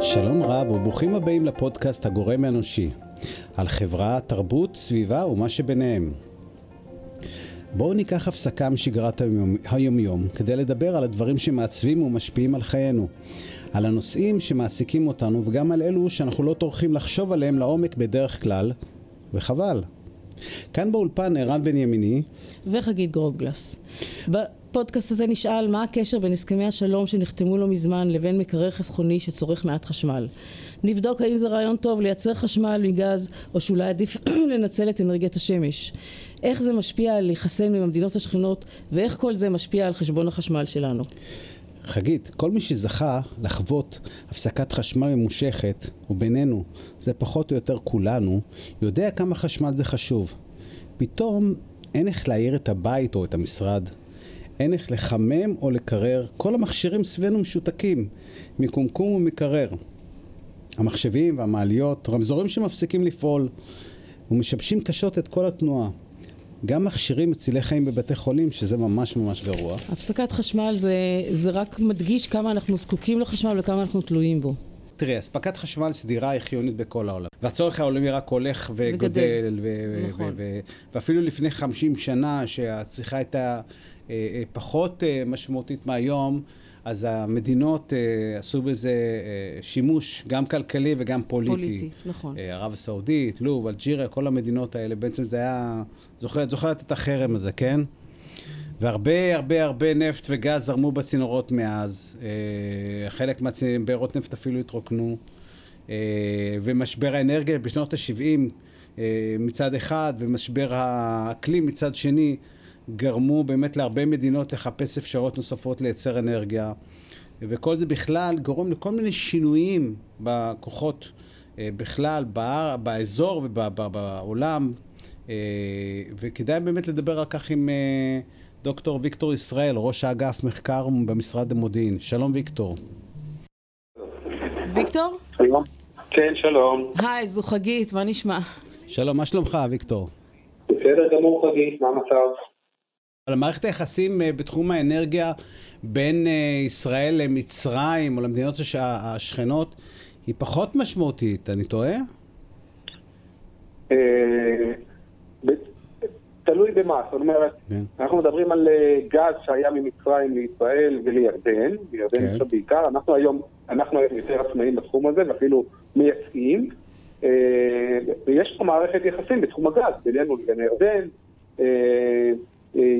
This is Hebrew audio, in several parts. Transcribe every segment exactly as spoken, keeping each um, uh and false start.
שלום רב וברוכים הבאים לפודקאסט הגורם האנושי, על חברה, תרבות, סביבה ומה שביניהם. בואו ניקח הפסקה משגרת היומיום כדי לדבר על הדברים שמעצבים ומשפיעים על חיינו, על הנושאים שמעסיקים אותנו וגם על אלו שאנחנו לא טורחים לחשוב עליהם לעומק בדרך כלל, וחבל. כאן באולפן ערן בן ימיני וחגית גרובגלס. בפודקאסט הזה נשאל מה הקשר בין הסכמי השלום שנחתמו לא מזמן לבין מקרר חסכוני שצורך מעט חשמל. נבדוק האם זה רעיון טוב לייצר חשמל מגז או שאולי עדיף לנצל את אנרגיית השמש. איך זה משפיע על יחסינו עם המדינות השכנות ואיך כל זה משפיע על חשבון החשמל שלנו. חגית, כל מי שזכה לחוות הפסקת חשמל ממושכת, ובינינו, זה פחות או יותר כולנו, יודע כמה חשמל זה חשוב. פתאום אין איך להעיר את הבית או את המשרד, אין איך לחמם או לקרר, כל המכשירים סבינו משותקים, מקומקום ומקרר. המחשבים והמעליות, רמזורים שמפסיקים לפעול, ומשבשים קשות את כל התנועה. גם מכשירים מצילי חיים בבתי חולים, שזה ממש ממש גרוע. הפסקת חשמל זה, זה רק מדגיש כמה אנחנו זקוקים לחשמל וכמה אנחנו תלויים בו. תראה, הספקת חשמל סדירה היא חיונית בכל העולם. והצורך העולמי רק הולך וגודל. ו- נכון. ו- ו- ואפילו לפני חמישים שנה שהצריכה הייתה אה, אה, פחות אה, משמעותית מהיום, אז המדינות אה, עשו בזה אה, שימוש גם כלכלי וגם פוליטי. פוליטי, נכון. אה, ערב הסעודית, לוב, אלג'יריה, כל המדינות האלה. בעצם זה היה... זוכרת, זוכרת את החרם הזה, כן? והרבה הרבה הרבה נפט וגז זרמו בצינורות מאז. אה, חלק מהבארות נפט אפילו התרוקנו. אה, ומשבר האנרגיה בשנות ה-שבעים אה, מצד אחד, ומשבר האקלים מצד שני, גרמו באמת להרבה מדינות לחפש אפשרות נוספות לייצר אנרגיה. וכל זה בכלל גורם לכל מיני שינויים בכוחות אה, בכלל, בא, באזור ובעולם. וכדאי באמת לדבר על כך עם דוקטור ויקטור ישראל, ראש האגף מחקר במשרד המודיעין. שלום ויקטור. ויקטור? שלום. כן, שלום. היי, זו חגית, מה נשמע? שלום, מה שלומך ויקטור? בסדר גמור חגית, מה המצב? על מערכת היחסים בתחום האנרגיה בין ישראל למצרים או למדינות השכנות היא פחות משמעותית, אני טועה? תלוי במה, זאת אומרת, אנחנו מדברים על גז שהיה ממצרים לישראל ולירדן, בירדן עכשיו בעיקר, אנחנו היום יותר עצמאים בתחום הזה ואפילו מייצאים, ויש פה מערכת יחסים בתחום הגז, בינינו לבין ירדן,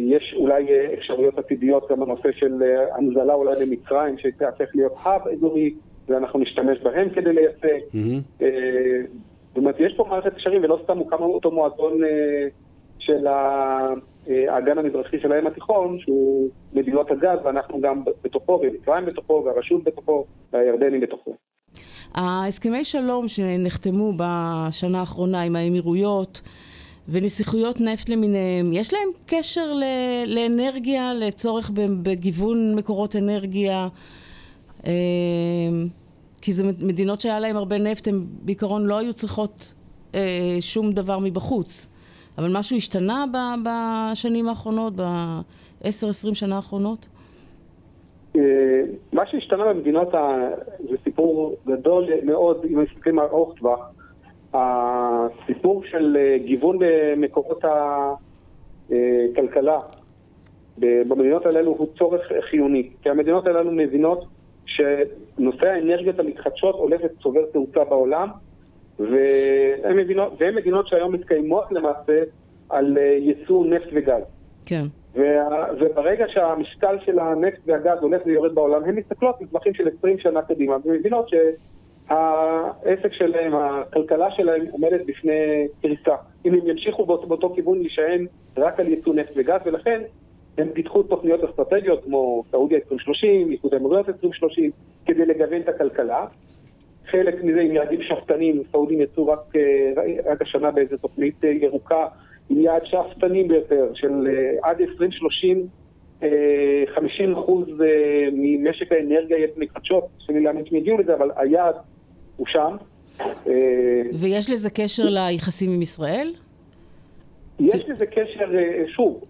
יש אולי אפשרויות עתידיות גם בנושא של הנזלה אולי למצרים שתהפך להיות hub אזורי, ואנחנו נשתמש בהם כדי לייצא. זאת אומרת, יש פה מערכת קשרים, ולא סתם הוקם אותו מועדון של האגן המזרחי של הים התיכון, שהוא מדינות הגז, ואנחנו גם בתוכו, ומצרים בתוכו, והרשות בתוכו, והירדנים בתוכו. ההסכמי שלום שנחתמו בשנה האחרונה עם האמירויות, ונסיכויות נפט למיניהם, יש להם קשר ל- לאנרגיה, לצורך בגיוון מקורות אנרגיה, כי זה מדינות שהיה להם הרבה נפט, הם בעיקרון לא היו צריכות אה, שום דבר מבחוץ. אבל משהו השתנה ב- בשנים האחרונות, ב-עשר עשרים שנה האחרונות? אה, מה שהשתנה במדינות, ה- זה סיפור גדול מאוד, אם מסתכלים על אורך טווח, הסיפור של גיוון במקורות הכלכלה במדינות הללו הוא צורך חיוני, כי המדינות הללו מבינות שנושא האנרגיות המתחדשות הולכת צובר תאוצה בעולם, והן מדינות, והן מדינות שהיום מתקיימות למעשה על ייצוא נפט וגז. כן. וה, וברגע שהמשקל של הנפט והגז הולך ויורד בעולם, הן מסתכלות בטווחים של עשרים שנה קדימה, ומבינות שהעסק שלהם, הכלכלה שלהם עומדת בפני קריסה. אם הם ימשיכו באותו, באותו כיוון להישען רק על ייצוא נפט וגז, ולכן הם פיתחו תוכניות אסטרטגיות כמו סעודיה עשרים שלושים, איחוד האמירויות עשרים שלושים, כדי לגוון את הכלכלה. חלק מזה עם יעדים שפתנים, סעודים יצאו רק, רק השנה באיזו תוכנית ירוקה, עם יעד שפתנים ביותר, של עד עשרים שלושים, חמישים אחוז ממשק האנרגיה יהיה מתחדשות, שאני להאמין שהם יגיעו לזה, אבל היעד הוא שם. ויש לזה קשר ליחסים עם ישראל? יש לזה קשר, שוב,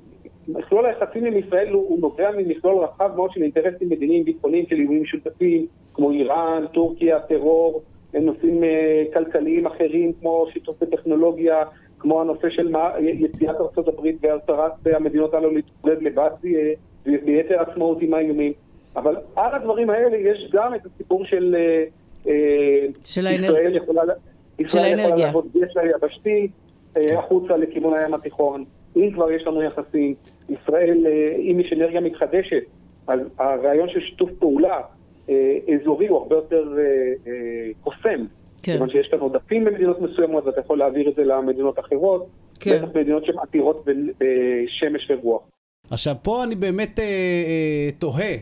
מכלול היחסים עם ישראל הוא נובע ממכלול רחב מאוד של אינטרסים מדיניים ביטחוניים של איומים משותפים, כמו איראן, טורקיה, טרור, נושאים כלכליים אחרים, כמו שיתוף בטכנולוגיה, כמו הנושא של יציאת ארצות הברית והסרת המדינות הללו להתמודד לבד ביתר עצמאות עם האיומים. אבל על הדברים האלה יש גם את הסיפור של ישראל יכולה לעבוד גשר היבשתי החוצה לכיוון הים התיכון. אם כבר יש לנו יחסים, ישראל, אם יש אנרגיה מתחדשת, אז הרעיון של שיתוף פעולה אזורי הוא הרבה יותר קוסם. כיוון שיש כאן עודפים במדינות מסוימות, ואתה יכול להעביר את זה למדינות אחרות, בטח מדינות שמעתירות בשמש ורוח. עכשיו, פה אני באמת תוהה,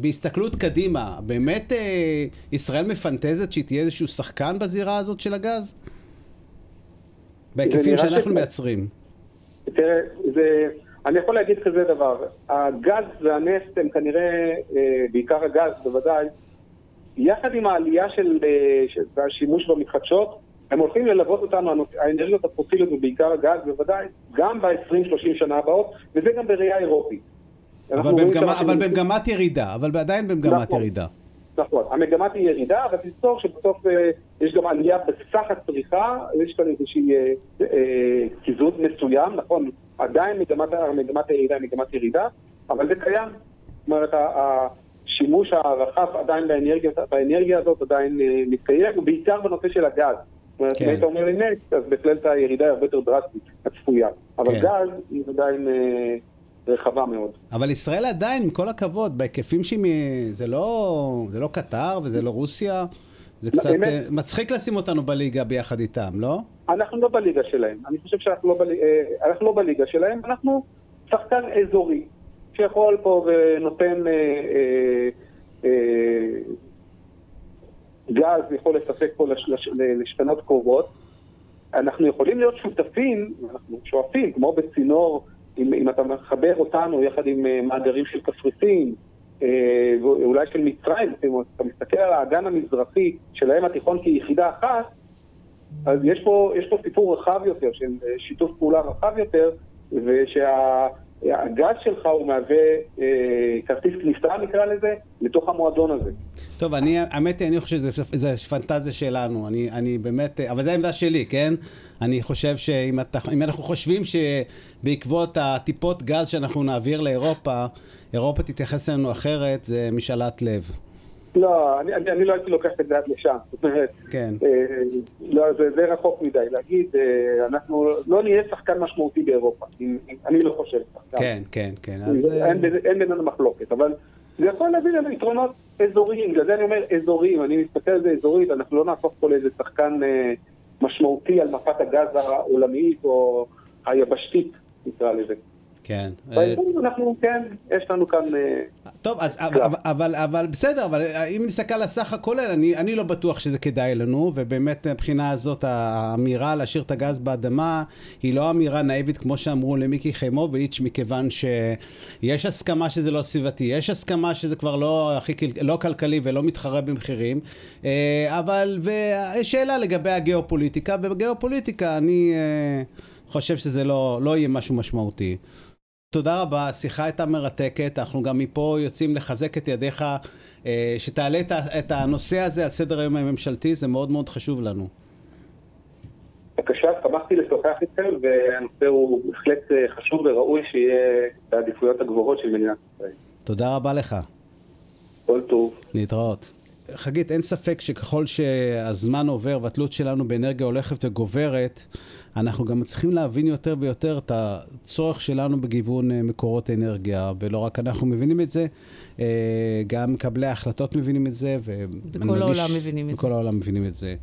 בהסתכלות קדימה, באמת ישראל מפנטזת שהיא תהיה איזשהו שחקן בזירה הזאת של הגז? בהיקפים שאנחנו מייצרים. תראה, אני יכול להגיד כזה דבר, הגז והנפט הם כנראה, בעיקר הגז בוודאי, יחד עם העלייה של השימוש במתחדשות, הם הולכים ללוות אותנו, האנרגיות הפוסיליות ובעיקר הגז בוודאי, גם ב-עשרים שלושים שנה הבאות, וזה גם בראייה אירופית. אבל במגמת ירידה, אבל עדיין במגמת ירידה. נכון, המגמת היא ירידה, אבל תזכור שבסוף יש גם עלייה בסך הצריכה, יש כאן איזושהי קיזוז מסוים, נכון, עדיין מגמת הירידה היא מגמת ירידה, אבל זה קיים. זאת אומרת, השימוש הרחב עדיין באנרגיה הזאת עדיין מתקיים, ובעיקר בנושא של הגז. זאת אומרת, אם היית אומר לי נקט, אז בכללת הירידה היא הרבה יותר דרסטית, הצפויה. אבל גז היא עדיין רחבה מאוד. אבל ישראל עדיין, עם כל הכבוד, בהיקפים שזה לא, זה לא קטר וזה לא רוסיה, זה קצת מצחיק לשים אותנו בליגה ביחד איתם, לא? אנחנו לא בליגה שלהם. אני חושב שאנחנו לא בליגה, אנחנו לא בליגה שלהם, אנחנו שחקן אזורי, שיכול פה ונותן גז, יכול לספק פה לשכנות קרובות. אנחנו יכולים להיות שותפים, אנחנו שואפים, כמו בצינור, אם, אם אתה מחבר אותנו יחד עם uh, מאגרים של קפריסין, uh, ואולי של מצרים, אתה מסתכל על האגן המזרחי שלהם התיכון כיחידה אחת, אז יש פה, יש פה סיפור רחב יותר, של שיתוף פעולה רחב יותר, ושהגז שלך הוא מהווה uh, כרטיס כניסה, נקרא לזה, לתוך המועדון הזה. טוב, אני, האמת היא, אני חושב שזה פנטזיה שלנו, אני, אני באמת, אבל זו העמדה שלי, כן? אני חושב שאם אתה, אם אנחנו חושבים שבעקבות הטיפות גז שאנחנו נעביר לאירופה, אירופה תתייחס אלינו אחרת, זה משאלת לב. לא, אני, אני, אני לא הייתי לוקח את זה עד לשם. כן. אה, לא, זה, זה רחוק מדי. להגיד, אה, אנחנו לא נהיה שחקן משמעותי באירופה. אני לא חושב שחקן. כן, כן, כן. אז... אין, אין, אין בינינו מחלוקת, אבל... זה יכול להביא לנו יתרונות אזוריים, לזה אני אומר אזוריים, אני מסתכל על זה אזורית, אנחנו לא נהפוך פה לאיזה שחקן אה, משמעותי על מפת הגז העולמית או היבשתית, נקרא לזה. כן. אנחנו, כן, יש לנו כאן... טוב, אז, אבל, אבל, אבל בסדר, אבל אם נסתכל על הסך הכולל, אני, אני לא בטוח שזה כדאי לנו, ובאמת מבחינה הזאת, האמירה להשאיר את הגז באדמה, היא לא אמירה נאיבית, כמו שאמרו למיקי חיימוביץ', מכיוון שיש הסכמה שזה לא סביבתי, יש הסכמה שזה כבר לא, הכי, לא כלכלי ולא מתחרה במחירים, אבל, ושאלה לגבי הגיאופוליטיקה, ובגיאופוליטיקה אני חושב שזה לא, לא יהיה משהו משמעותי. תודה רבה, השיחה הייתה מרתקת, אנחנו גם מפה יוצאים לחזק את ידיך, שתעלה את הנושא הזה על סדר היום הממשלתי, זה מאוד מאוד חשוב לנו. בבקשה, שמחתי לשוחח איתכם, והנושא הוא בהחלט חשוב וראוי שיהיה בעדיפויות הגבוהות של מדינת ישראל. תודה רבה לך. כל טוב. להתראות. חגית, אין ספק שככל שהזמן עובר והתלות שלנו באנרגיה הולכת וגוברת, אנחנו גם צריכים להבין יותר ויותר את הצורך שלנו בגיוון מקורות אנרגיה, ולא רק אנחנו מבינים את זה, גם מקבלי ההחלטות מבינים את זה, ובכל העולם מבינים את זה. בכל העולם מבינים את זה.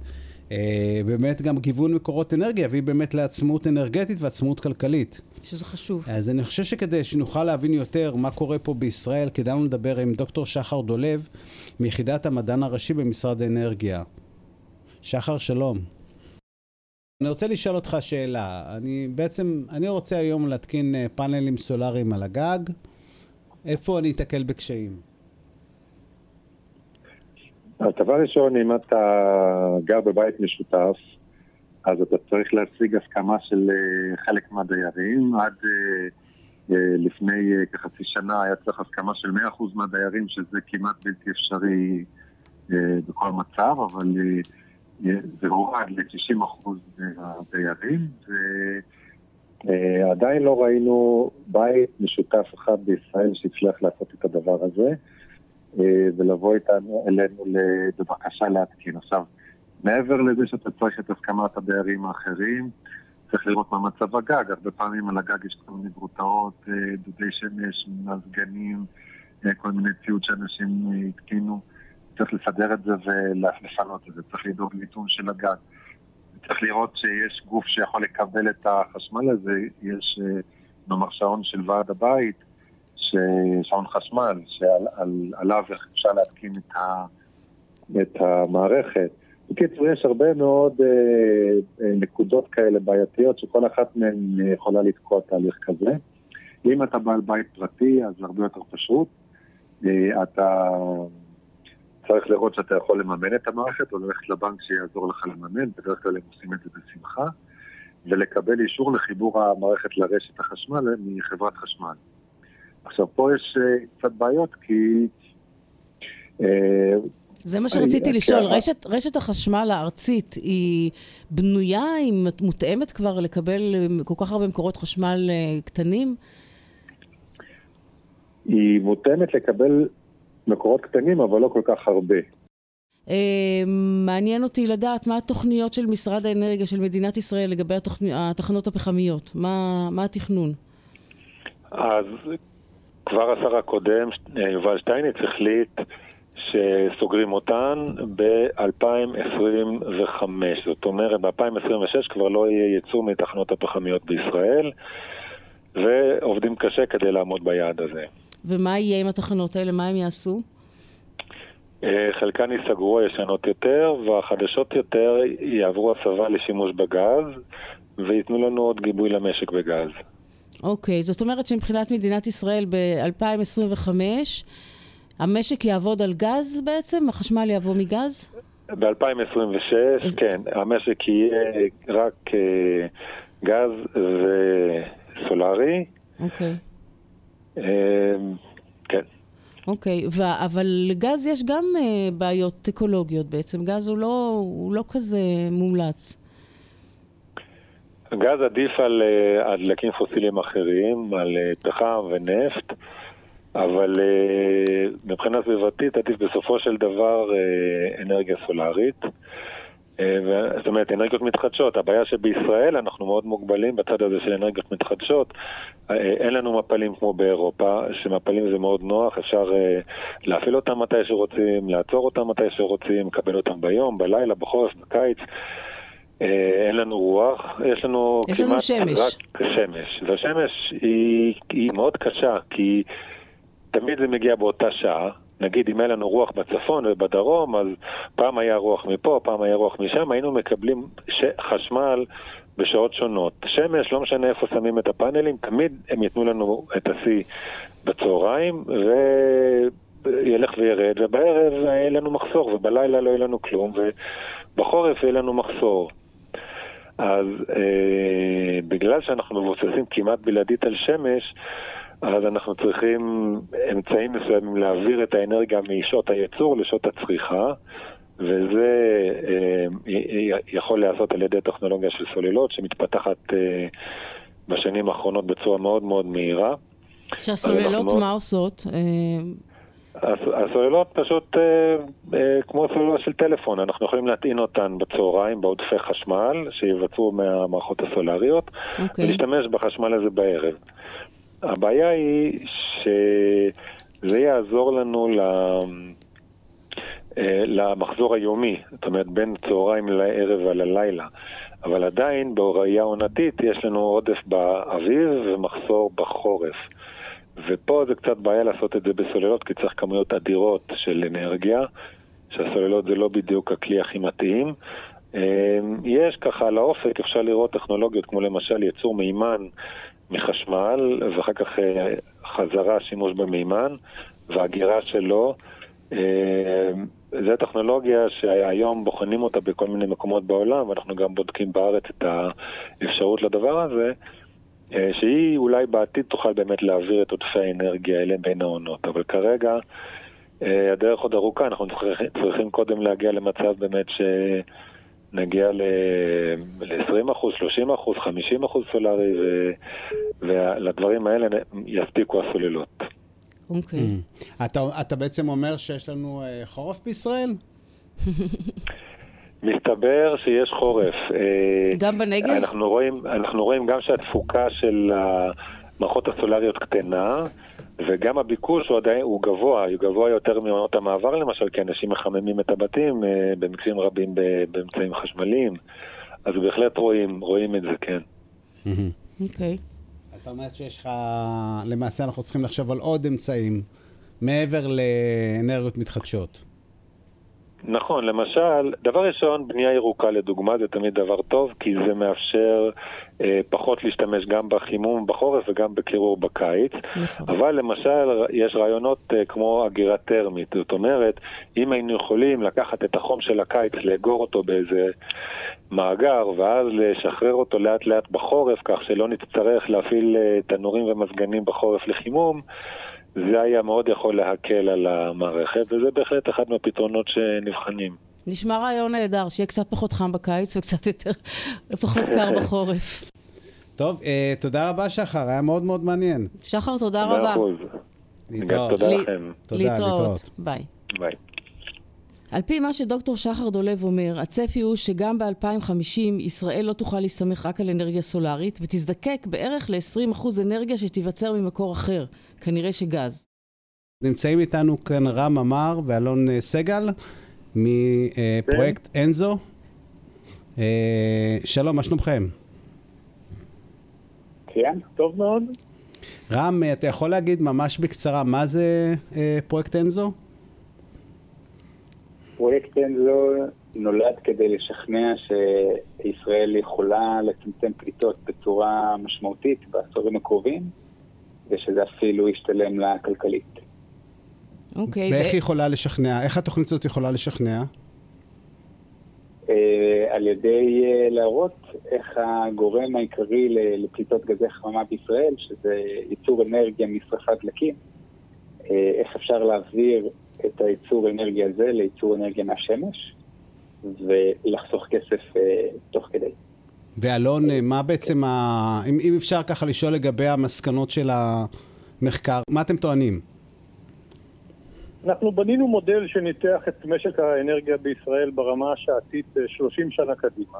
באמת גם גיוון מקורות אנרגיה, והיא באמת לעצמאות אנרגטית ועצמאות כלכלית. שזה חשוב. אז אני חושב שכדי שנוכל להבין יותר מה קורה פה בישראל, כדאי לנו לדבר עם דוקטור שחר דולב, מיחידת המדען הראשי במשרד האנרגיה. שחר, שלום. אני רוצה לשאול אותך שאלה. אני בעצם, אני רוצה היום להתקין פאנלים סולאריים על הגג. איפה אני אתקל בקשיים? אז דבר ראשון, אם אתה גר בבית משותף, אז אתה צריך להשיג הסכמה של חלק מהדיירים. עד לפני כחצי שנה היה צריך הסכמה של מאה אחוז מהדיירים, שזה כמעט בלתי אפשרי בכל מצב, אבל זה הורד ל-תשעים אחוז מהדיירים, ועדיין לא ראינו בית משותף אחד בישראל שהצליח לעשות את הדבר הזה, ולבוא איתנו, אלינו בבקשה להתקין. עכשיו, מעבר לזה שאתה צריך את הסכמת הדיירים האחרים, צריך לראות מה מצב הגג. הרבה פעמים על הגג יש כל מיני גרוטאות, דודי שמש, מזגנים, כל מיני ציוד שאנשים התקינו. צריך לסדר את זה ולפנות את זה. צריך לדאוג מיתון של הגג. צריך לראות שיש גוף שיכול לקבל את החשמל הזה. יש נאמר שעון של ועד הבית, שעון חשמל, שעליו אפשר להתקין את, ה, את המערכת. בקיצור, יש הרבה מאוד אה, נקודות כאלה בעייתיות, שכל אחת מהן יכולה לתקוע תהליך כזה. אם אתה בעל בית פרטי, אז הרבה יותר פשוט. אה, אתה צריך לראות שאתה יכול לממן את המערכת, או ללכת לבנק שיעזור לך לממן, בדרך כלל הם עושים את זה בשמחה, ולקבל אישור לחיבור המערכת לרשת החשמל מחברת חשמל. עכשיו, פה יש אה, קצת בעיות, כי... אה, זה מה שרציתי לשאול, רשת, רשת החשמל הארצית היא בנויה, היא מותאמת כבר לקבל כל כך הרבה מקורות חשמל קטנים? היא מותאמת לקבל מקורות קטנים, אבל לא כל כך הרבה. מעניין אותי לדעת מה התוכניות של משרד האנרגיה של מדינת ישראל לגבי התחנות הפחמיות, מה, מה התכנון? אז כבר השר הקודם, יובל שטייניץ, החליט שסוגרים אותן ב-אלפיים עשרים וחמש. זאת אומרת, ב-אלפיים עשרים ושש כבר לא יהיה ייצור מתחנות הפחמיות בישראל, ועובדים קשה כדי לעמוד ביעד הזה. ומה יהיה עם התחנות האלה? מה הם יעשו? חלקן ייסגרו, ישנות יותר, והחדשות יותר יעברו הסבה לשימוש בגז, ויתנו לנו עוד גיבוי למשק בגז. אוקיי, זאת אומרת שמבחינת מדינת ישראל ב-אלפיים עשרים וחמש... המשק יעבוד על גז בעצם? החשמל יעבור מגז? ב-אלפיים עשרים ושש, אז... כן. המשק יהיה רק uh, גז וסולרי. אוקיי. Okay. Uh, כן. אוקיי, okay. ו- אבל גז יש גם uh, בעיות אקולוגיות בעצם. גז הוא לא, הוא לא כזה מומלץ. גז עדיף על uh, הדלקים פוסיליים אחרים, על uh, פחם ונפט. אבל uh, מבחינה סביבתית עדיף בסופו של דבר uh, אנרגיה סולארית, uh, זאת אומרת אנרגיות מתחדשות. הבעיה שבישראל אנחנו מאוד מוגבלים בצד הזה של אנרגיות מתחדשות, uh, אין לנו מפלים כמו באירופה, שמפלים זה מאוד נוח, אפשר uh, להפעיל אותם מתי שרוצים, לעצור אותם מתי שרוצים, לקבל אותם ביום, בלילה, בחורף, בקיץ. אין לנו רוח, יש לנו יש כמעט לנו שמש. רק שמש, והשמש היא, היא מאוד קשה, כי תמיד זה מגיע באותה שעה. נגיד, אם היה לנו רוח בצפון ובדרום, אז פעם היה רוח מפה, פעם היה רוח משם, היינו מקבלים ש... חשמל בשעות שונות. שמש, לא משנה איפה שמים את הפאנלים, תמיד הם ייתנו לנו את השיא בצהריים, וילך וירד, ובערב יהיה לנו מחסור, ובלילה לא יהיה לנו כלום, ובחורף יהיה לנו מחסור. אז אה, בגלל שאנחנו מבוססים כמעט בלעדית על שמש, אז אנחנו צריכים אמצעים מסוימים להעביר את האנרגיה משעות הייצור לשעות הצריכה, וזה יכול להיעשות על ידי טכנולוגיה של סוללות שמתפתחת בשנים האחרונות בצורה מאוד מאוד מהירה. שהסוללות מה עושות? הסוללות פשוט כמו סוללה של טלפון, אנחנו יכולים להטעין אותן בצהריים בעודפי חשמל שיבצעו מהמערכות הסולריות, ולהשתמש בחשמל הזה בערב. הבעיה היא שזה יעזור לנו למחזור היומי, זאת אומרת בין צהריים לערב וללילה, אבל עדיין בהוראה עונתית יש לנו עודף באביב ומחסור בחורף, ופה זה קצת בעיה לעשות את זה בסוללות, כי צריך כמויות אדירות של אנרגיה, שהסוללות זה לא בדיוק הכלי הכי מתאים. יש ככה על האופק, אפשר לראות טכנולוגיות כמו למשל ייצור מימן מחשמל, ואחר כך חזרה שימוש במימן, והגירה שלו זו טכנולוגיה שהיום בוחנים אותה בכל מיני מקומות בעולם, ואנחנו גם בודקים בארץ את האפשרות לדבר הזה, שהיא אולי בעתיד תוכל באמת להעביר את עודפי האנרגיה האלה בין העונות. אבל כרגע הדרך עוד ארוכה, אנחנו צריכים קודם להגיע למצב באמת שנגיע ל-עשרים אחוז, שלושים אחוז, חמישים אחוז סולרי, ולדברים האלה יספיקו הסוללות. אוקיי. אתה בעצם אומר שיש לנו חורף בישראל? מסתבר שיש חורף. גם בנגב? אנחנו רואים, אנחנו רואים גם שהתפוקה של המערכות הסולריות קטנה, וגם הביקוש הוא עדיין, הוא גבוה, הוא גבוה יותר מעונות המעבר למשל, כי אנשים מחממים את הבתים במקרים רבים באמצעים חשמליים. אז בהחלט רואים, רואים את זה, כן. אוקיי. אז אתה אומרת שיש לך, למעשה אנחנו צריכים לחשוב על עוד אמצעים מעבר לאנרגיות מתחדשות. נכון, למשל, דבר ראשון, בנייה ירוקה לדוגמה זה תמיד דבר טוב, כי זה מאפשר אה, פחות להשתמש גם בחימום בחורף וגם בקירור בקיץ. נכון. אבל למשל, יש רעיונות אה, כמו אגירה טרמית. זאת אומרת, אם היינו יכולים לקחת את החום של הקיץ, לאגור אותו באיזה מאגר, ואז לשחרר אותו לאט לאט בחורף, כך שלא נצטרך להפעיל אה, תנורים ומזגנים בחורף לחימום, זה היה מאוד יכול להקל על המערכת, וזה בהחלט אחד מהפתרונות שנבחנים. נשמע רעיון נהדר, שיהיה קצת פחות חם בקיץ וקצת יותר פחות קר בחורף. טוב, תודה רבה שחר, היה מאוד מאוד מעניין. שחר, תודה רבה. להתראות. תודה לכם. להתראות. ביי. ביי. על פי מה שדוקטור שחר דולב אומר, הצפי הוא שגם ב-אלפיים וחמישים ישראל לא תוכל להסתמך רק על אנרגיה סולארית, ותזדקק בערך ל-עשרים אחוז אנרגיה שתיווצר ממקור אחר, כנראה שגז. נמצאים איתנו כאן רם אמר ואלון סגל, מפרויקט אנזו. שלום, מה שלומכם? כן, טוב מאוד. רם, אתה יכול להגיד ממש בקצרה מה זה פרויקט אנזו? פרויקט אנזו נולד כדי לשכנע שישראל יכולה לצמצם פליטות בצורה משמעותית בעשורים הקרובים, ושזה אפילו ישתלם לה כלכלית. אוקיי. ואיך היא יכולה לשכנע? איך התוכנית הזאת יכולה לשכנע? על ידי להראות איך הגורם העיקרי לפליטות גזי חממה בישראל, שזה ייצור אנרגיה משרפת דלקים, איך אפשר להעביר את הייצור אנרגיה הזה לייצור אנרגיה מהשמש, ולחסוך כסף אה, תוך כדי. ואלון, מה בעצם, ה... אם, אם אפשר ככה לשאול לגבי המסקנות של המחקר, מה אתם טוענים? אנחנו בנינו מודל שניתח את משק האנרגיה בישראל ברמה השעתית שלושים שנה קדימה,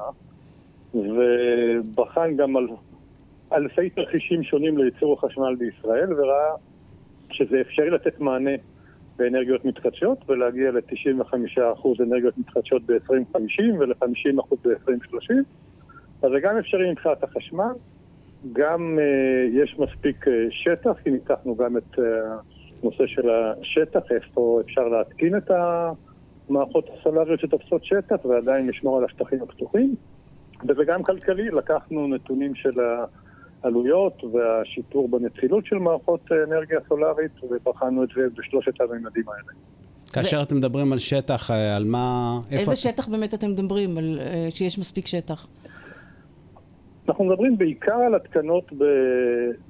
ובחן גם על אלפי תרחישים שונים לייצור החשמל בישראל, וראה שזה אפשרי לתת מענה באנרגיות מתחדשות, ולהגיע ל-תשעים וחמישה אחוז אנרגיות מתחדשות ב-עשרים חמישים ול-חמישים אחוז ב-עשרים שלושים. אז זה גם אפשרי מבחינת החשמל, גם uh, יש מספיק uh, שטח, כי ניתחנו גם את הנושא uh, של השטח, איפה אפשר להתקין את המערכות הסולריות שתופסות שטח, ועדיין לשמור על השטחים הפתוחים. וזה גם כלכלי, לקחנו נתונים של ה... עלויות והשיפור בנצילות של מערכות אנרגיה סולארית, ובחנו את זה בשלושת הממדים האלה. כאשר ו... אתם מדברים על שטח, על מה... איזה איפה... שטח באמת אתם מדברים, על... שיש מספיק שטח? אנחנו מדברים בעיקר על התקנות ב...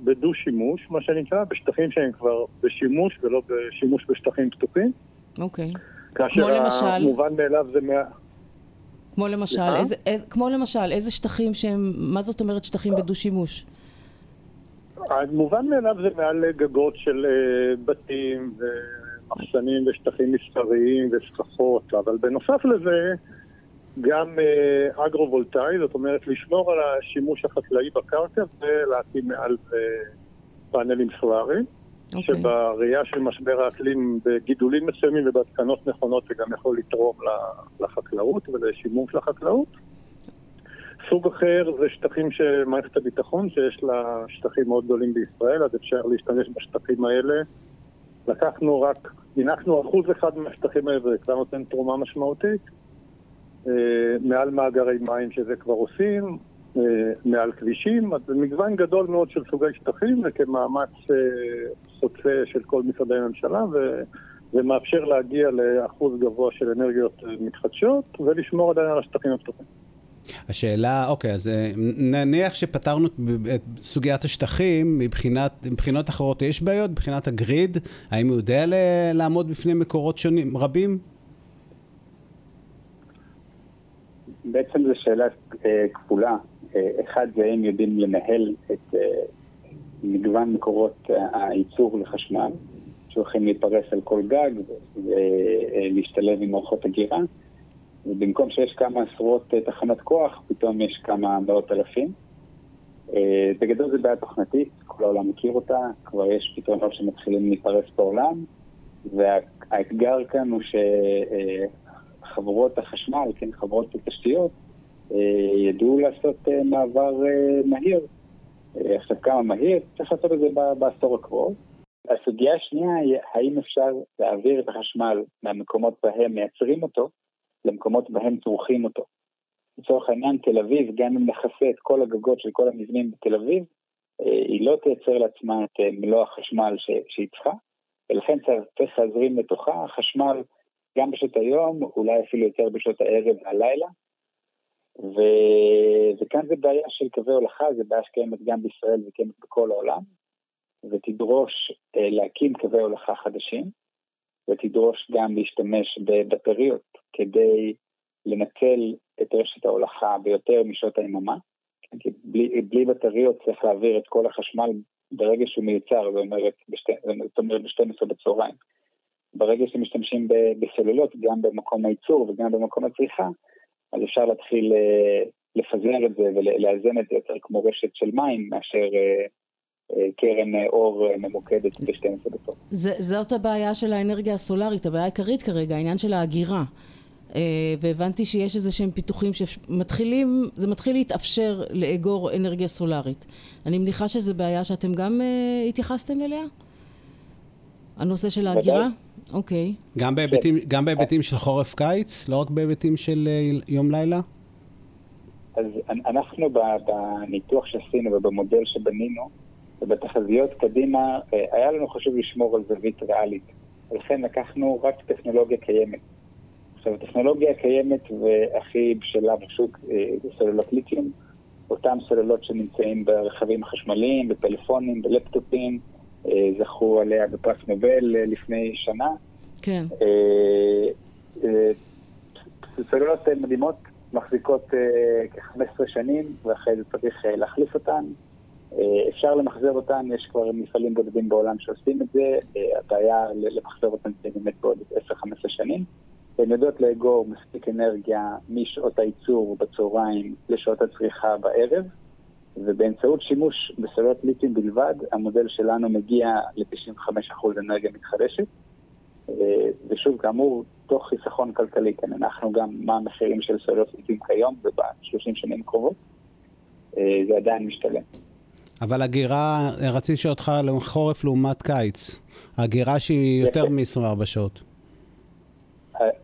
בדו-שימוש, מה שנקרא, בשטחים שהם כבר בשימוש, ולא בשימוש בשטחים פתוחים. אוקיי. כאשר כמו למשל... המובן מאליו זה מה... כמו למשל, איזה, איזה, כמו למשל, איזה שטחים שהם, מה זאת אומרת שטחים בדו-שימוש? מובן מאליו זה מעל גגות של uh, בתים ומחסנים ושטחים מסחריים וסכפות, אבל בנוסף לזה גם uh, אגרו-וולטאי, זאת אומרת לשמור על השימוש החקלאי בקרקע ולהקים מעל uh, פאנלים סולאריים, okay. שבראייה של משבר האקלים בגידולים מסוימים ובהתקנות נכונות זה גם יכול לתרום לחקלאות ולשימוש לחקלאות. סוג אחר זה שטחים של מערכת הביטחון, שיש לה שטחים מאוד גדולים בישראל, אז אפשר להשתמש בשטחים האלה. לקחנו רק, הנחנו אחוז אחד מהשטחים האלה, זה כבר נותן תרומה משמעותית, מעל מאגרי מים שזה כבר עושים, מעל כבישים, אז מגוון גדול מאוד של סוגי שטחים, וכמאמץ חוצה של כל משרדי הממשלה זה מאפשר להגיע לאחוז גבוה של אנרגיות מתחדשות ולשמור עדיין על השטחים הפתוחים. השאלה, אוקיי, אז נניח שפתרנו את סוגיית השטחים, מבחינת, מבחינות אחרות יש בעיות, מבחינת הגריד, האם הוא יודע לעמוד בפני מקורות שונים רבים? בעצם זו שאלה אה, כפולה. אה, אחד זה הם יודעים לנהל את אה, מגוון מקורות הייצור לחשמל, שהולכים להתפרס על כל גג ולהשתלב עם אורחות הגירה. במקום שיש כמה עשרות תחנות כוח, פתאום יש כמה מאות אלפים. בגדול זה בעיה תוכנתית, כל העולם מכיר אותה, כבר יש פתרונות שמתחילים להתפרס בעולם, והאתגר כאן הוא שחברות החשמל, כן, חברות התשתיות, ידעו לעשות מעבר מהיר. עכשיו כמה מהיר, צריך לעשות את זה בעשור הקרוב. הסוגיה השנייה היא האם אפשר להעביר את החשמל מהמקומות בהם מייצרים אותו, למקומות בהם צורכים אותו. לצורך העניין, תל אביב, גם אם נחסה את כל הגגות של כל המבנים בתל אביב, היא לא תייצר לעצמה את מלוא החשמל שהיא צריכה, ולכן צריך להזרים לתוכה. החשמל גם בשעות היום, אולי אפילו יותר בשעות הערב והלילה, ו... וכאן זה בעיה של קווי הולכה, זה בעיה שקיימת גם בישראל וקיימת בכל העולם, ותדרוש להקים קווי הולכה חדשים, ותדרוש גם להשתמש בבטריות כדי לנצל את רשת ההולכה ביותר משעות היממה. בלי, בלי בטריות צריך להעביר את כל החשמל ברגע שהוא מיוצר, זאת אומרת, בשתי, זאת אומרת ב-שתים עשרה בצהריים. ברגע שמשתמשים בסוללות, גם במקום הייצור וגם במקום הצריכה, אז אפשר להתחיל לפזר את זה ולאזן את זה יותר כמו רשת של מים מאשר קרן אור ממוקדת ב-שתים עשרה בצהריים. זאת הבעיה של האנרגיה הסולרית, הבעיה העיקרית כרגע, העניין של ההגירה. והבנתי שיש איזה שהם פיתוחים שמתחילים, זה מתחיל להתאפשר לאגור אנרגיה סולרית. אני מניחה שזו בעיה שאתם גם התייחסתם אליה? הנושא של ההגירה? אוקיי. גם בהיבטים, גם בהיבטים של חורף קיץ, לא רק בהיבטים של יום לילה? אז אנחנו בניתוח שעשינו ובמודל שבנינו, ובתחזיות קדימה, היה לנו חשוב לשמור על זווית ריאלית. ולכן לקחנו רק טכנולוגיה קיימת. עכשיו, הטכנולוגיה הקיימת והכי בשלה בשוק זה סוללות ליטיום, אותם סוללות שנמצאים ברכבים חשמליים, בפלאפונים, בלפטופים, זכו עליה בפרס נובל לפני שנה. כן. סוללות מדהימות, מחזיקות כ-חמש עשרה שנים, ואחרי זה צריך להחליף אותן. אפשר למחזר אותן, יש כבר מפעלים בודדים בעולם שעושים את זה, הבעיה למחזר אותן זה באמת בעוד עשר חמש עשרה שנים, והן יודעות לאגור מספיק אנרגיה משעות הייצור בצהריים לשעות הצריכה בערב, ובאמצעות שימוש בסוללות ליטיום בלבד, המודל שלנו מגיע ל-תשעים וחמישה אחוז אנרגיה מתחדשת, ושוב כאמור, תוך חיסכון כלכלי, כאן אנחנו גם מה המחירים של סוללות ליטיום כיום, וב-שלושים שנים קרובות, זה עדיין משתלם. אבל הגירה, רציתי שאותך לחורף לעומת קיץ, הגירה שהיא יותר מ-עשרים וארבע שעות.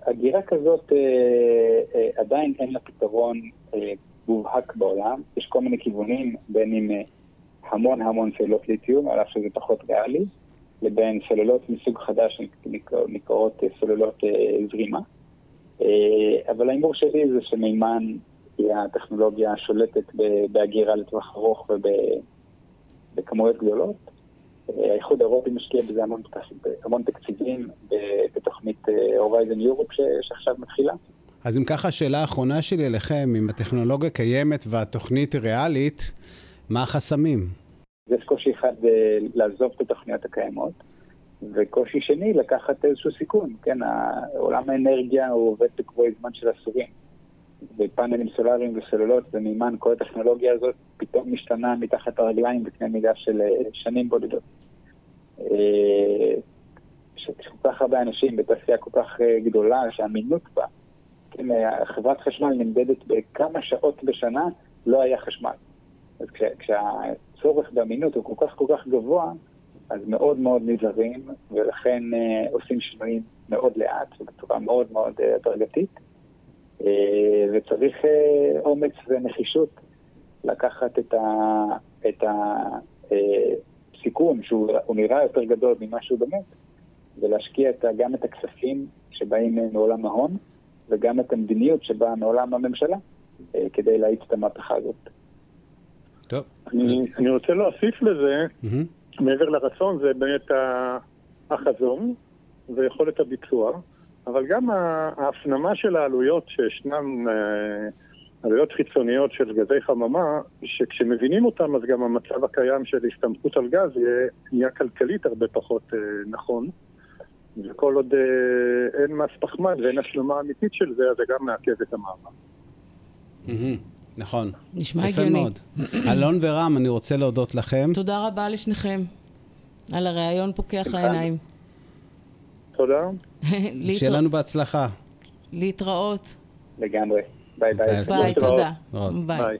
הגירה כזאת עדיין אין לה פתרון מובהק בעולם, יש כל מיני כיוונים בין עם המון המון סוללות ליטיום, על אף שזה פחות ריאלי, לבין סוללות מסוג חדש שנקראות סוללות זרימה, אבל האימור שלי זה שמימן היא הטכנולוגיה השולטת בהגירה לטווח ארוך וב... בכמויות גדולות. האיחוד האירופי משקיע בזה המון, המון תקציבים בתוכנית Horizon Europe ש, שעכשיו מתחילה. אז אם ככה, השאלה האחרונה שלי אליכם, אם הטכנולוגיה קיימת והתוכנית ריאלית, מה החסמים? זה קושי אחד לעזוב את התוכניות הקיימות, וקושי שני לקחת איזשהו סיכון. כן, עולם האנרגיה הוא עובד בקבועי זמן של עשורים. בפאנלים סולאריים וסוללות, ומימן כל הטכנולוגיה הזאת פתאום משתנה מתחת הרגליים בקנה מידה של שנים בודדות. שכל כך הרבה אנשים בתעשייה כל כך גדולה שהאמינות בה, כן, חברת חשמל נמדדת בכמה שעות בשנה לא היה חשמל. אז כשה, כשהצורך באמינות הוא כל כך כל כך גבוה, אז מאוד מאוד נזהרים, ולכן אה, עושים שינויים מאוד לאט ובצורה מאוד מאוד אה, דרגתית. וצריך אומץ ונחישות לקחת את ה את הסיכום שהוא נראה יותר גדול ממה שהוא באמת, ולהשקיע גם את הכספים שבאים מעולם ההון, וגם את המדיניות שבאה מעולם הממשלה, כדי להאיץ את המהפכה הזאת. טוב. אני רוצה להוסיף לזה, מעבר לרצון, זה באמת החזון ויכולת הביצוע, אבל גם ההפנמה של העלויות שישנן, עלויות חיצוניות של גזי חממה, שכשמבינים אותם אז גם המצב הקיים של הסתמכות על גז יהיה כלכלית הרבה פחות נכון, וכל עוד אין מס פחמן ואין השלמה אמיתית של זה, אז זה גם מעכב את המעבר. נכון. נשמע הגיוני. אלון ורם, אני רוצה להודות לכם. תודה רבה לשניכם על הרעיון פוקח העיניים. תודה. שיהיה לנו בהצלחה. להתראות. לגמרי. ביי ביי. ביי, תודה. ביי.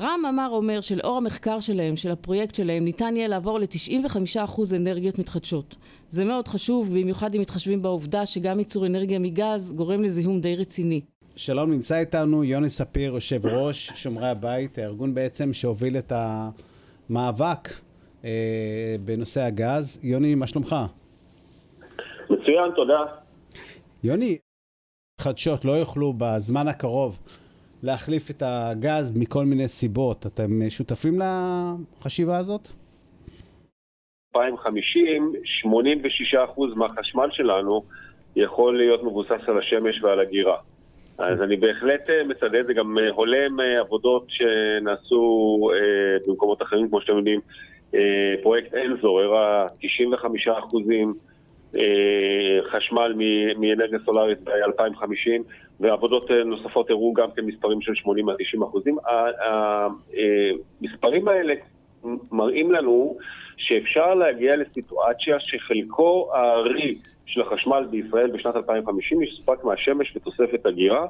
רם אמר אומר שלאור המחקר שלהם, של הפרויקט שלהם, ניתן יהיה לעבור ל-תשעים וחמישה אחוז אנרגיות מתחדשות. זה מאוד חשוב, במיוחד אם מתחשבים בעובדה שגם ייצור אנרגיה מגז גורם לזיהום די רציני. שלום, נמצא איתנו יוני ספיר, יושב ראש שומרי הבית, הארגון בעצם שהוביל את המאבק אה, בנושא הגז. יוני, מה שלומך? מצוין, תודה. יוני, חדשות לא יוכלו בזמן הקרוב להחליף את הגז מכל מיני סיבות. אתם שותפים לחשיבה הזאת? אלפיים וחמישים, שמונים ושישה אחוז מהחשמל שלנו יכול להיות מבוסס על השמש ועל הגירה. אז אני בהחלט מצדד, זה גם הולם עבודות שנעשו במקומות אחרים, כמו שאתם יודעים, פרויקט אנזור, הראה תשעים וחמישה אחוז חשמל מאנרגיה סולארית ב-אלפיים וחמישים, ועבודות נוספות הראו גם כמספרים של שמונים עד תשעים אחוזים. המספרים האלה מראים לנו שאפשר להגיע לסיטואציה שחלקו הארי של החשמל בישראל בשנת אלפיים וחמישים יסופק מהשמש ותוספת הגירה.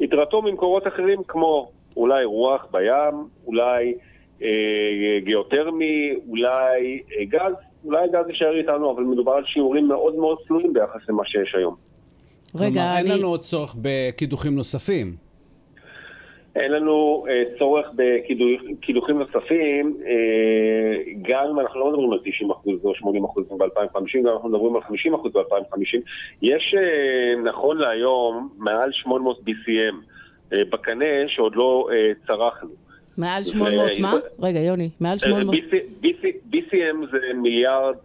יתרתו ממקורות אחרים כמו אולי רוח בים, אולי אה, גיאותרמי, אולי אה, גז, אולי גז יישאר איתנו, אבל מדובר על שיעורים מאוד מאוד סלויים ביחס למה שיש היום. רגע, כלומר, אין אני... לנו עוד צורך בקידוחים נוספים. אין לנו אה, צורך בקידוחים נוספים, אה, גם אם אנחנו לא מדברים על תשעים אחוז או שמונים אחוז ב-אלפיים וחמישים, גם אנחנו מדברים על חמישים אחוז ב-אלפיים וחמישים. יש אה, נכון להיום מעל שמונה מאות בי סי אם אה, בקנה שעוד לא אה, צרכנו. מעל שמונה מאות מה? רגע יוני, מעל שמונה מאות. בי סי אם זה מיליארד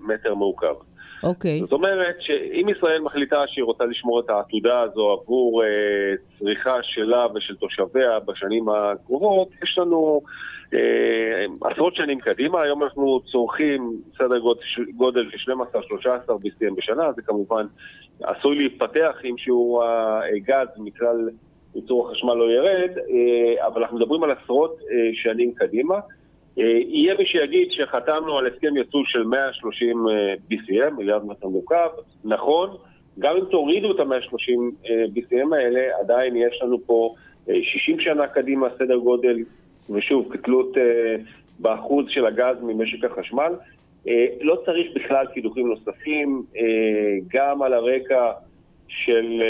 מטר מעוקב. אוקיי. זאת אומרת שאם ישראל מחליטה שהיא רוצה לשמור את העתודה הזו עבור צריכה שלה ושל תושביה בשנים הקרובות, יש לנו עשרות שנים קדימה. היום אנחנו צורכים סדר גודל של שתים עשרה שלוש עשרה בי סי אם בשנה, זה כמובן עשוי להתפתח אם שיעור הגז מכלל ייצור החשמל לא ירד, אבל אנחנו מדברים על עשרות שנים קדימה. יהיה מי שיגיד שחתמנו על הסכם יצוא של מאה ושלושים בי סי אם, מיליארד מטר מעוקב. נכון, גם אם תורידו את ה-מאה ושלושים בי סי אם האלה, עדיין יש לנו פה שישים שנה קדימה סדר גודל, ושוב, כתלות באחוז של הגז ממשק החשמל. לא צריך בכלל קידוחים נוספים, גם על הרקע של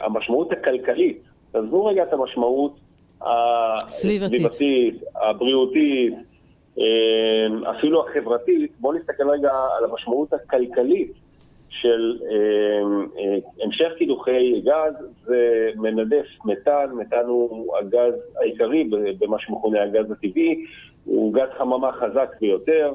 המשמעות הכלכלית. תעזבו רגע את המשמעות הסביבתית, הבריאותית, אפילו החברתית. בואו נסתכל רגע על המשמעות הכלכלית של המשך קידוחי גז. זה מנדף מתאן, מתאן הוא הגז העיקרי במה שמכונה הגז הטבעי, הוא גז חממה חזק ביותר.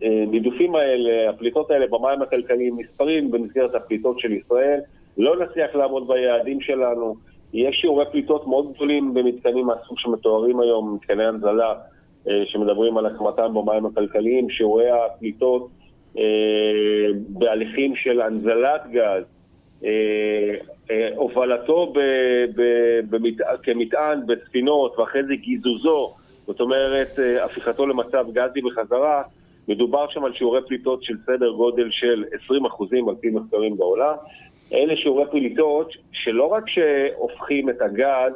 הנידופים האלה, הפליטות האלה במים הכלכליים מספרים במסגרת הפליטות של ישראל, לא נצליח לעמוד ביעדים שלנו. יש שיעורי פליטות מאוד גדולים במתקנים מהסוג שמתוארים היום, מתקני הנזלה שמדברים על הקמתם במים הכלכליים, שיעורי הפליטות בהליכים של הנזלת גז, הובלתו כמטען בספינות ואחרי זה גיזוזו, זאת אומרת הפיכתו למצב גזי בחזרה. מדובר שם על שיעורי פליטות של סדר גודל של עשרים אחוזים על פי מחקרים בעולם. אלה שיעורי פליטות שלא רק שהופכים את הגז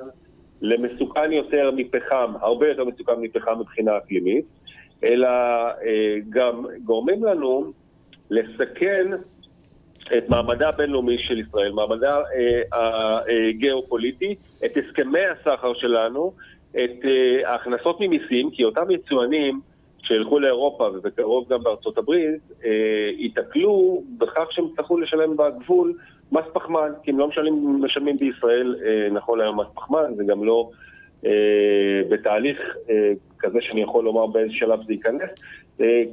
למסוכן יותר מפחם, הרבה יותר מסוכן מפחם מבחינה אקלימית, אלא גם גורמים לנו לסכן את מעמדה הבינלאומי של ישראל, מעמדה הגיאופוליטי, את הסכמי הסחר שלנו, את ההכנסות ממיסים, כי אותם יצואנים שהלכו לאירופה, ובקרוב גם בארצות הברית, התעכלו בכך שהם צריכו לשלם בגבול מס פחמן, כי הם לא משלמים, משלמים בישראל, נכון להם מס פחמן, זה גם לא בתהליך כזה שאני יכול לומר באיזה שלב זה ייכנס.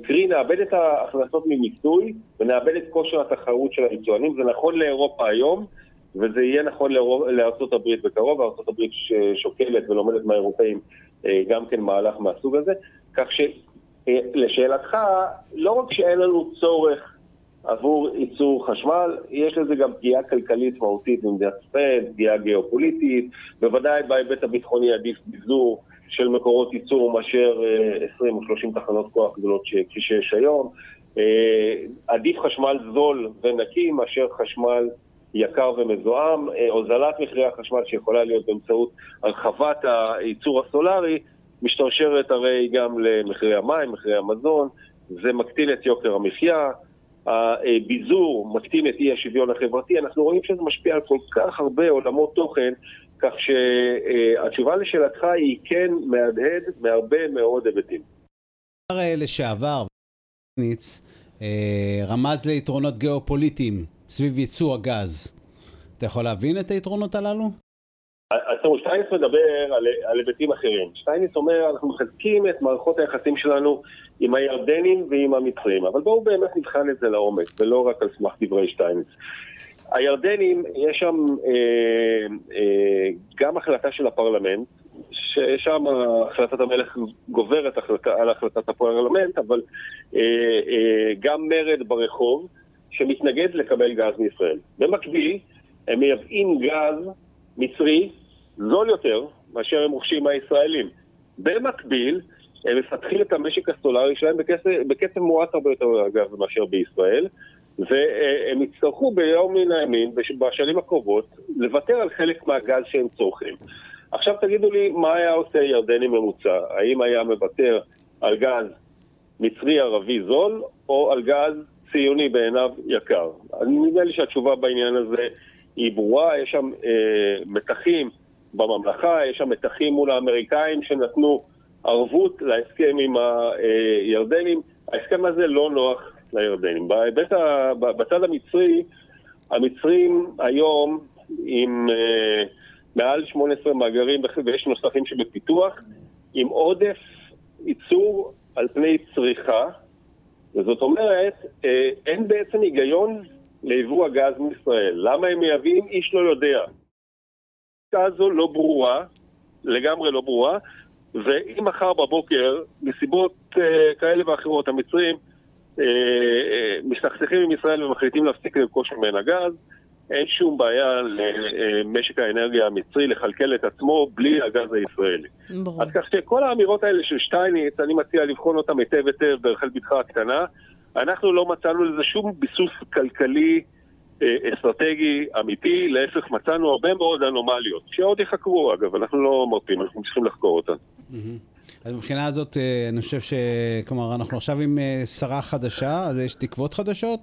קרי, נאבד את ההכנסות ממיסוי, ונאבד את כושר התחרות של היצואנים, זה נכון לאירופה היום, וזה יהיה נכון לארצות הברית בקרוב, הארצות הברית שוקלת ולומדת מהאירופאים גם כן מהלך מהסוג הזה, כך שלשאלתך, לא רק שאין לנו צורך עבור ייצור חשמל, יש לזה גם פגיעה כלכלית מהותית במדינת ישראל, פגיעה גיאופוליטית, בוודאי בהיבט הביטחוני עדיף ביזור של מקורות ייצור מאשר עשרים או שלושים תחנות כוח גדולות כפי שיש היום, עדיף חשמל זול ונקי מאשר חשמל יקר ומזוהם, הוזלת מחירי החשמל שיכולה להיות באמצעות הרחבת הייצור הסולרי, משתרשרת הרי גם למחירי המים, מחירי המזון, זה מקטין את יוקר המחיה, הביזור מקטין את אי השוויון החברתי, אנחנו רואים שזה משפיע על כל כך הרבה עולמות תוכן, כך שהתשובה לשאלתך היא כן מהדהד מהרבה מאוד היבטים. לשעבר, ניץ, רמז ליתרונות גיאופוליטיים סביב ייצוא הגז. אתה יכול להבין את היתרונות הללו? אז שטייניץ מדבר על היבטים אחרים. שטייניץ אומר, אנחנו מחזקים את מערכות היחסים שלנו עם הירדנים ועם המצרים, אבל בואו באמת נבחן את זה לעומק, ולא רק על סמך דברי שטייניץ. הירדנים, יש שם אה, אה, גם החלטה של הפרלמנט, ששם החלטת המלך גוברת החלטה, על החלטת הפרלמנט, אבל אה, אה, גם מרד ברחוב, שמתנגד לקבל גז מישראל. במקביל, הם מייבאים גז מצרי זול יותר מאשר הם רוכשים מהישראלים. במקביל, הם מפתחים את המשק הסולרי שלהם בקצב מועט הרבה יותר גז מאשר בישראל, והם יצטרכו ביום מן הימים, בשנים הקרובות, לוותר על חלק מהגז שהם צורכים. עכשיו תגידו לי, מה היה עושה ירדני ממוצע? האם היה מוותר על גז מצרי ערבי זול, או על גז ציוני בעיניו יקר? אני נדמה לי שהתשובה בעניין הזה היא ברורה, יש שם אה, מתחים בממלכה, יש שם מתחים מול האמריקאים שנתנו ערבות להסכם עם הירדנים, ההסכם הזה לא נוח לירדנים. בהיבט ה, בצד המצרי, המצרים היום עם אה, מעל שמונה עשרה מאגרים ויש נוספים שבפיתוח, עם עודף ייצור על פני צריכה, וזאת אומרת, אין בעצם היגיון לעבור הגז מישראל. למה הם מייבאים? איש לא יודע. ההחלטה הזו לא ברורה, לגמרי לא ברורה, ואם מחר בבוקר, מסיבות כאלה ואחרות, המצרים מסתכסכים עם ישראל ומחליטים להפסיק לרכוש ממנה גז, אין שום בעיה למשק האנרגיה המצרי לכלכל את עצמו בלי הגז הישראלי. ברור. אז כך שכל האמירות האלה של שטייניץ, אני מציע לבחון אותם היטב היטב ברחל בתך הקטנה. אנחנו לא מצאנו לזה שום ביסוס כלכלי, אסטרטגי, אמיתי. להפך, מצאנו הרבה מאוד אנומליות, שעוד יחקרו אגב, אנחנו לא מרפים, אנחנו צריכים לחקור אותן. אז מבחינה הזאת, אני חושב ש... כלומר, אנחנו עכשיו עם שרה חדשה, אז יש תקוות חדשות?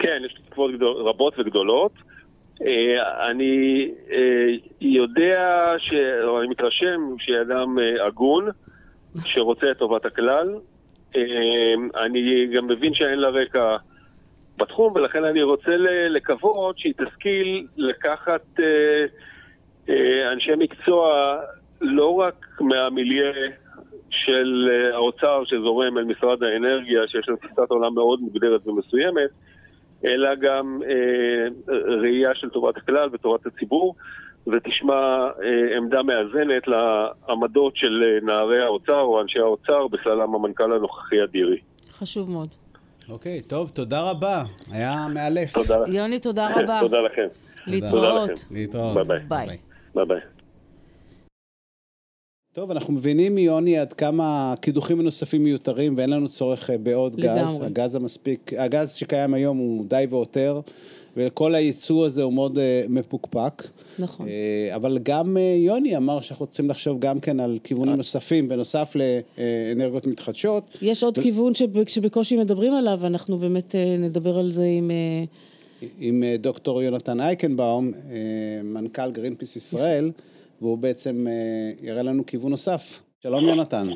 כן, יש תקוות רבות וגדולות. אני יודע, אני מתרשם שאדם אגון שרוצה את טובת הכלל. אני גם מבין שאין לה רקע בתחום, ולכן אני רוצה לקוות שהיא תשכיל לקחת אנשי מקצוע לא רק מהמיליה של האוצר שזורם אל משרד האנרגיה, שיש לנו תפיסת עולם מאוד מוגדרת ומסוימת, אלא גם אה, ראייה של טובת הכלל וטובת הציבור, ותשמע אה, עמדה מאזנת לעמדות של נערי האוצר או אנשי האוצר, בכללם המנכ"ל הנוכחי אדירי. חשוב מאוד. אוקיי, טוב, תודה רבה. היה מאלף. יוני, תודה רבה. תודה לכם. להתראות. להתראות. ביי ביי. ביי ביי. טוב, אנחנו מבינים, יוני, עד כמה קידוחים נוספים מיותרים, ואין לנו צורך בעוד גז. הגז המספיק, הגז שקיים היום הוא די ויותר, וכל הייצוא הזה הוא מאוד מפוקפק. נכון. אבל גם יוני אמר שאנחנו רוצים לחשוב גם כן על כיוונים נוספים, בנוסף לאנרגיות מתחדשות. יש עוד כיוון שבקושי מדברים עליו, אנחנו באמת נדבר על זה עם... עם דוקטור יונתן אייכנבאום, מנכ"ל גרינפיס ישראל, והוא בעצם יראה לנו כיוון נוסף. שלום יונתן.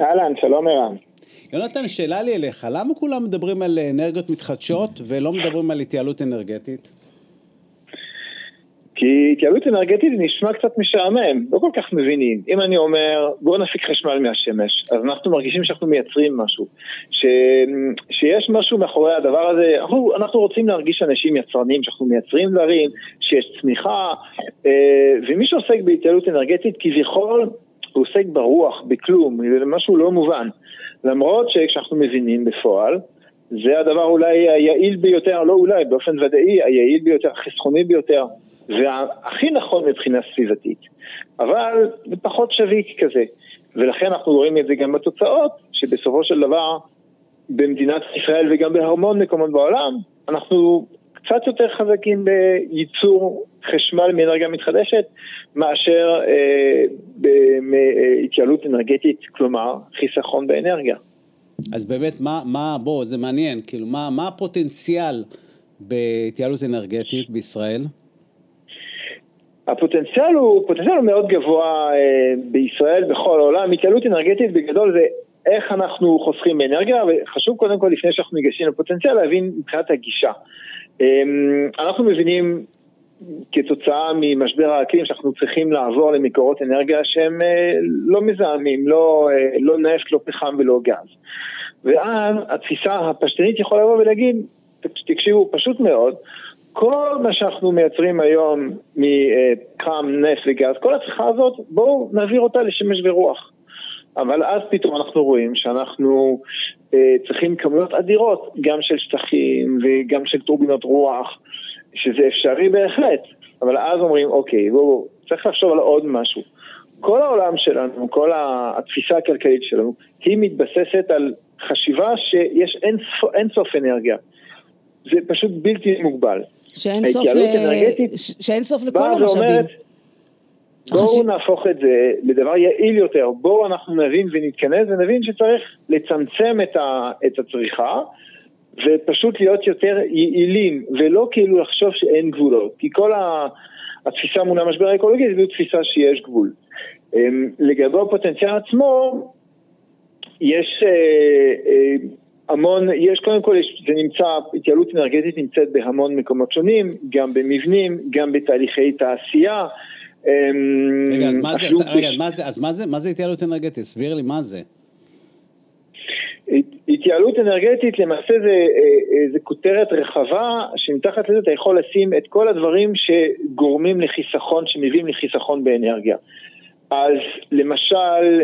אהלן, שלום ערן. יונתן, שאלה לי אליך, למה כולם מדברים על אנרגיות מתחדשות ולא מדברים על התייעלות אנרגטית? כי התייעלות אנרגטית נשמע קצת משעמם, לא כל כך מבינים. אם אני אומר, בואו נפיק חשמל מהשמש, אז אנחנו מרגישים שאנחנו מייצרים משהו, ש... שיש משהו מאחורי הדבר הזה. אנחנו, אנחנו רוצים להרגיש אנשים יצרנים, שאנחנו מייצרים דברים, שיש צמיחה, ומי שעוסק בהתייעלות אנרגטית, כביכול, הוא עוסק ברוח, בכלום, זה משהו לא מובן. למרות שכשאנחנו מבינים בפועל, זה הדבר אולי היעיל ביותר, לא אולי, באופן ודאי, היעיל ביותר, החסכוני ביותר, והכי נכון מבחינה סביבתית, אבל זה פחות שביק כזה, ולכן אנחנו רואים את זה גם בתוצאות, שבסופו של דבר, במדינת ישראל וגם בהרמון מקומות בעולם, אנחנו קצת יותר חזקים בייצור חשמל מאנרגיה מתחדשת, מאשר אה, בהתייעלות אנרגטית, כלומר חיסכון באנרגיה. אז באמת, מה, מה, בוא, זה מעניין, כאילו, מה, מה הפוטנציאל בהתייעלות אנרגטית בישראל? הפוטנציאל הוא, פוטנציאל הוא מאוד גבוה אה, בישראל, בכל העולם. התייעלות אנרגטית בגדול זה איך אנחנו חוסכים באנרגיה, וחשוב קודם כל לפני שאנחנו ניגשים לפוטנציאל להבין מבחינת הגישה. אה, אנחנו מבינים כתוצאה ממשבר האקלים שאנחנו צריכים לעבור למקורות אנרגיה שהם אה, לא מזהמים, לא, אה, לא נפט, לא פחם ולא גז. ואז התפיסה הפשטנית יכולה לבוא ולהגיד, תקשיבו פשוט מאוד, כל מה שאנחנו מייצרים היום מפחם, נפט וגז, כל הצריכה הזאת, בואו נעביר אותה לשמש ורוח. אבל אז פתאום אנחנו רואים שאנחנו אה, צריכים כמויות אדירות, גם של שטחים וגם של טורבינות רוח, שזה אפשרי בהחלט. אבל אז אומרים, אוקיי, בואו, צריך לחשוב על עוד משהו. כל העולם שלנו, כל התפיסה הכלכלית שלנו, היא מתבססת על חשיבה שיש אינסוף, אינסוף אנרגיה. זה פשוט בלתי מוגבל. שאין סוף, ל... ש... שאין סוף לכל המשאבים. בואו נהפוך את זה לדבר יעיל יותר, בואו אנחנו נבין ונתכנס ונבין שצריך לצמצם את, ה... את הצריכה, ופשוט להיות יותר יעילים, ולא כאילו לחשוב שאין גבולות, כי כל ה... התפיסה מול המשבר האקולוגי זה תפיסה שיש גבול. לגבי הפוטנציאל עצמו, יש... המון, יש קודם כל, יש, זה נמצא, התייעלות אנרגטית נמצאת בהמון מקומות שונים, גם במבנים, גם בתהליכי תעשייה. רגע, אז מה זה, רגע, מה זה, אז מה זה, מה זה התייעלות אנרגטית? הסביר לי מה זה. התייעלות אנרגטית, למעשה זה, זה כותרת רחבה, שמתחת לזה אתה יכול לשים את כל הדברים שגורמים לחיסכון, שמביאים לחיסכון באנרגיה. אז למשל,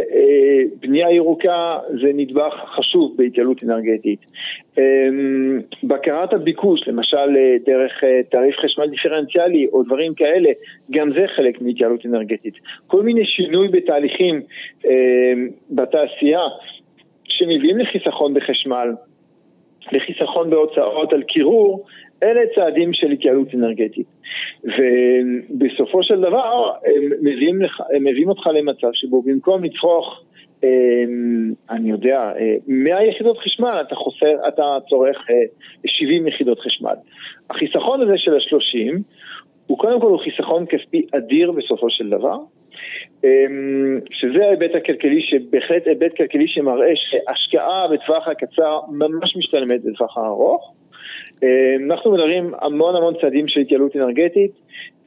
בנייה ירוקה זה נדבך חשוב בהתייעלות אנרגטית. בקרת הביקוש, למשל דרך תעריף חשמל דיפרנציאלי או דברים כאלה, גם זה חלק מהתייעלות אנרגטית. כל מיני שינוי בתהליכים בתעשייה שמביאים לחיסכון בחשמל, לחיסכון בהוצאות על קירור, אלה צעדים של התייעלות אנרגטית. ובסופו של דבר, הם מביאים, לך, הם מביאים אותך למצב שבו במקום לצרוך, אני יודע, מאה יחידות חשמל, אתה, חוסר, אתה צורך שבעים יחידות חשמל. החיסכון הזה של ה-שלושים, הוא קודם כל הוא חיסכון כספי אדיר בסופו של דבר, שזה ההיבט הכלכלי, שבהחלט היבט כלכלי שמראה שהשקעה בטווח הקצר ממש משתלמת בטווח הארוך. אנחנו מדברים המון המון צעדים של התייעלות אנרגטית,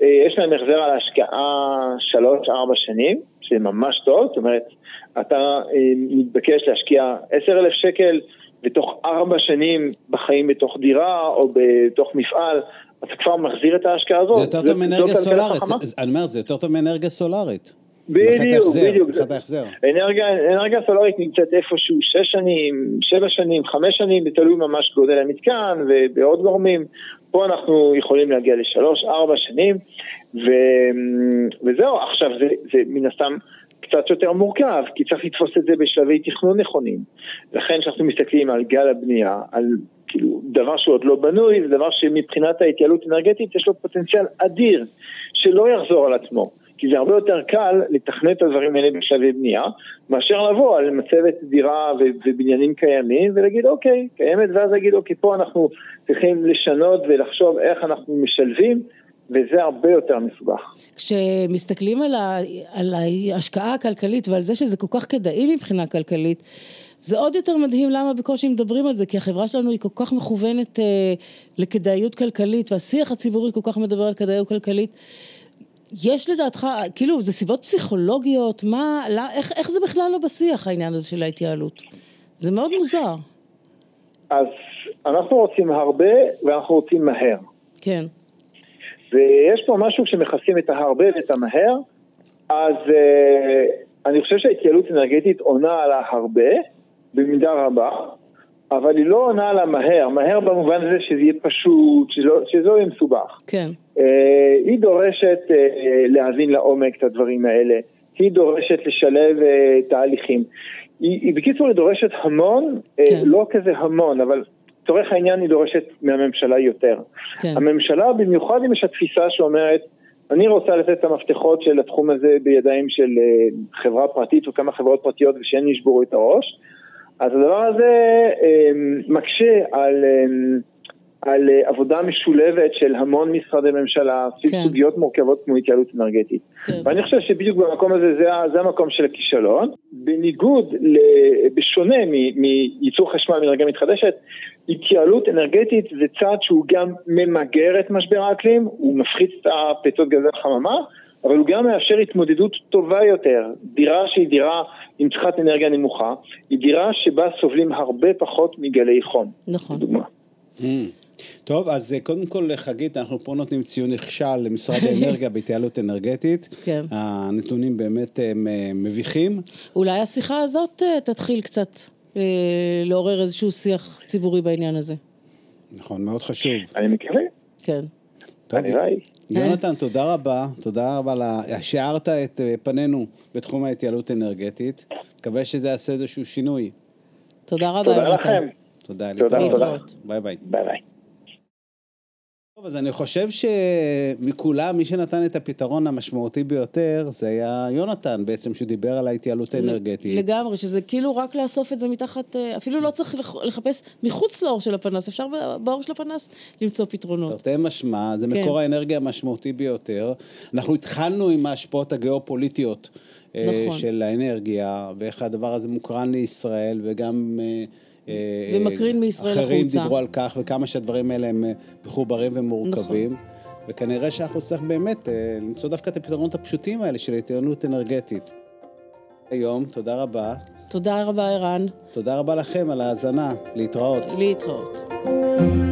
יש להם מחזר על השקעה שלוש ארבע שנים, שזה ממש טוב, זאת אומרת, אתה מתבקש להשקיע עשר אלף שקל בתוך ארבע שנים בחיים בתוך דירה או בתוך מפעל, אתה כבר מחזיר את ההשקעה הזאת. זה יותר טוב מאנרגיה סולארית, אני אומר, זה יותר טוב מאנרגיה סולארית. בדיוק, בדיוק. אנרגיה סולארית נמצאת איפשהו שש שנים, שבע שנים, חמש שנים, בתלוי ממש גודל המתקן ובעוד גורמים. פה אנחנו יכולים להגיע לשלוש, ארבע שנים, וזהו. עכשיו זה מן הסתם קצת יותר מורכב, כי צריך לתפוס את זה בשלבי תכנון נכונים. לכן שאנחנו מסתכלים על גל הבנייה, על כאילו דבר שהוא עוד לא בנוי, זה דבר שמבחינת ההתייעלות אנרגטית יש לו פוטנציאל אדיר שלא יחזור על עצמו. כי זה הרבה יותר קל לתכנן את הדברים האלה בשלבי בנייה, מאשר לבוא על מצבת דירה ובניינים קיימים, ולהגיד אוקיי, קיימת, ואז להגיד אוקיי, פה אנחנו צריכים לשנות ולחשוב איך אנחנו משלבים וזה הרבה יותר מסובך. כשמסתכלים על, ה, על ההשקעה הכלכלית ועל זה שזה כל כך כדאי מבחינה כלכלית, זה עוד יותר מדהים למה בקושי מדברים על זה, כי החברה שלנו היא כל כך מכוונת אה, לכדאיות כלכלית, והשיח הציבורי כל כך מדבר על כדאיות כלכלית. יש לדעתך, כאילו, זה סיבות פסיכולוגיות, מה, לא, איך, איך זה בכלל לא בשיח העניין הזה של ההתייעלות? זה מאוד מוזר. אז אנחנו רוצים הרבה ואנחנו רוצים מהר. כן. ויש פה משהו כשמכסים את ההרבה ואת המהר, אז אה, אני חושב שההתייעלות אנרגטית עונה על ההרבה, במידה רבה, אבל היא לא עונה על המהר, מהר במובן הזה שזה יהיה פשוט, שלא, שזה לא יהיה מסובך. כן. אה, היא דורשת אה, להבין לעומק את הדברים האלה, היא דורשת לשלב אה, תהליכים. היא, היא בקיצור היא דורשת המון, כן. אה, לא כזה המון, אבל... צורך העניין היא דורשת מהממשלה יותר. כן. הממשלה במיוחד עם יש התפיסה שאומרת, אני רוצה לתת את המפתחות של התחום הזה בידיים של חברה פרטית או כמה חברות פרטיות ושהן ישברו את הראש, אז הדבר הזה מקשה על, על עבודה משולבת של המון משרדי ממשלה, כן. סוגיות מורכבות כמו התייעלות אנרגטית. כן. ואני חושב שבדיוק במקום הזה זה, זה המקום של הכישלון, בניגוד, בשונה מייצור חשמל מאנרגיה מתחדשת, התייעלות אנרגטית זה צעד שהוא גם ממגר את משבר האקלים, הוא מפחית את הפליטות גזי החממה, אבל הוא גם מאפשר התמודדות טובה יותר. דירה שהיא דירה עם צריכת אנרגיה נמוכה, היא דירה שבה סובלים הרבה פחות מגלי חום. נכון. לדוגמה. Mm. טוב, אז קודם כל חגית, אנחנו פה נותנים ציון נכשל למשרד האנרגיה בהתייעלות אנרגטית. כן. הנתונים באמת מביכים. אולי השיחה הזאת תתחיל קצת... לעורר איזשהו שיח ציבורי בעניין הזה. נכון, מאוד חשוב. אני מקווה. כן. טוב, יונתן, תודה רבה. תודה רבה שהארת את פנינו בתחום ההתייעלות האנרגטית. מקווה שזה יעשה איזשהו שינוי. תודה רבה. תודה לכם. תודה. להתראות. ביי ביי. ביי ביי. טוב, אז אני חושב שמכולם, מי שנתן את הפתרון המשמעותי ביותר, זה היה יונתן בעצם, שדיבר על ההתייעלות האנרגטית. לגמרי, שזה כאילו רק לאסוף את זה מתחת, אפילו לא צריך לחפש מחוץ לאור של הפנס, אפשר באור של הפנס למצוא פתרונות. תרתי משמע, זה מקור האנרגיה המשמעותי ביותר. אנחנו התחלנו עם ההשפעות הגיאופוליטיות של האנרגיה, ואיך הדבר הזה מוקרן לישראל, וגם... ומקרין מישראל החוצה. אחרים דיברו על כך, וכמה שהדברים האלה הם מחוברים ומורכבים. נכון. וכנראה שאנחנו צריכים באמת למצוא דווקא את הפתרונות הפשוטים האלה של התייעלות אנרגטית. היום, תודה רבה. תודה רבה, ערן. תודה רבה לכם על ההאזנה. להתראות. להתראות.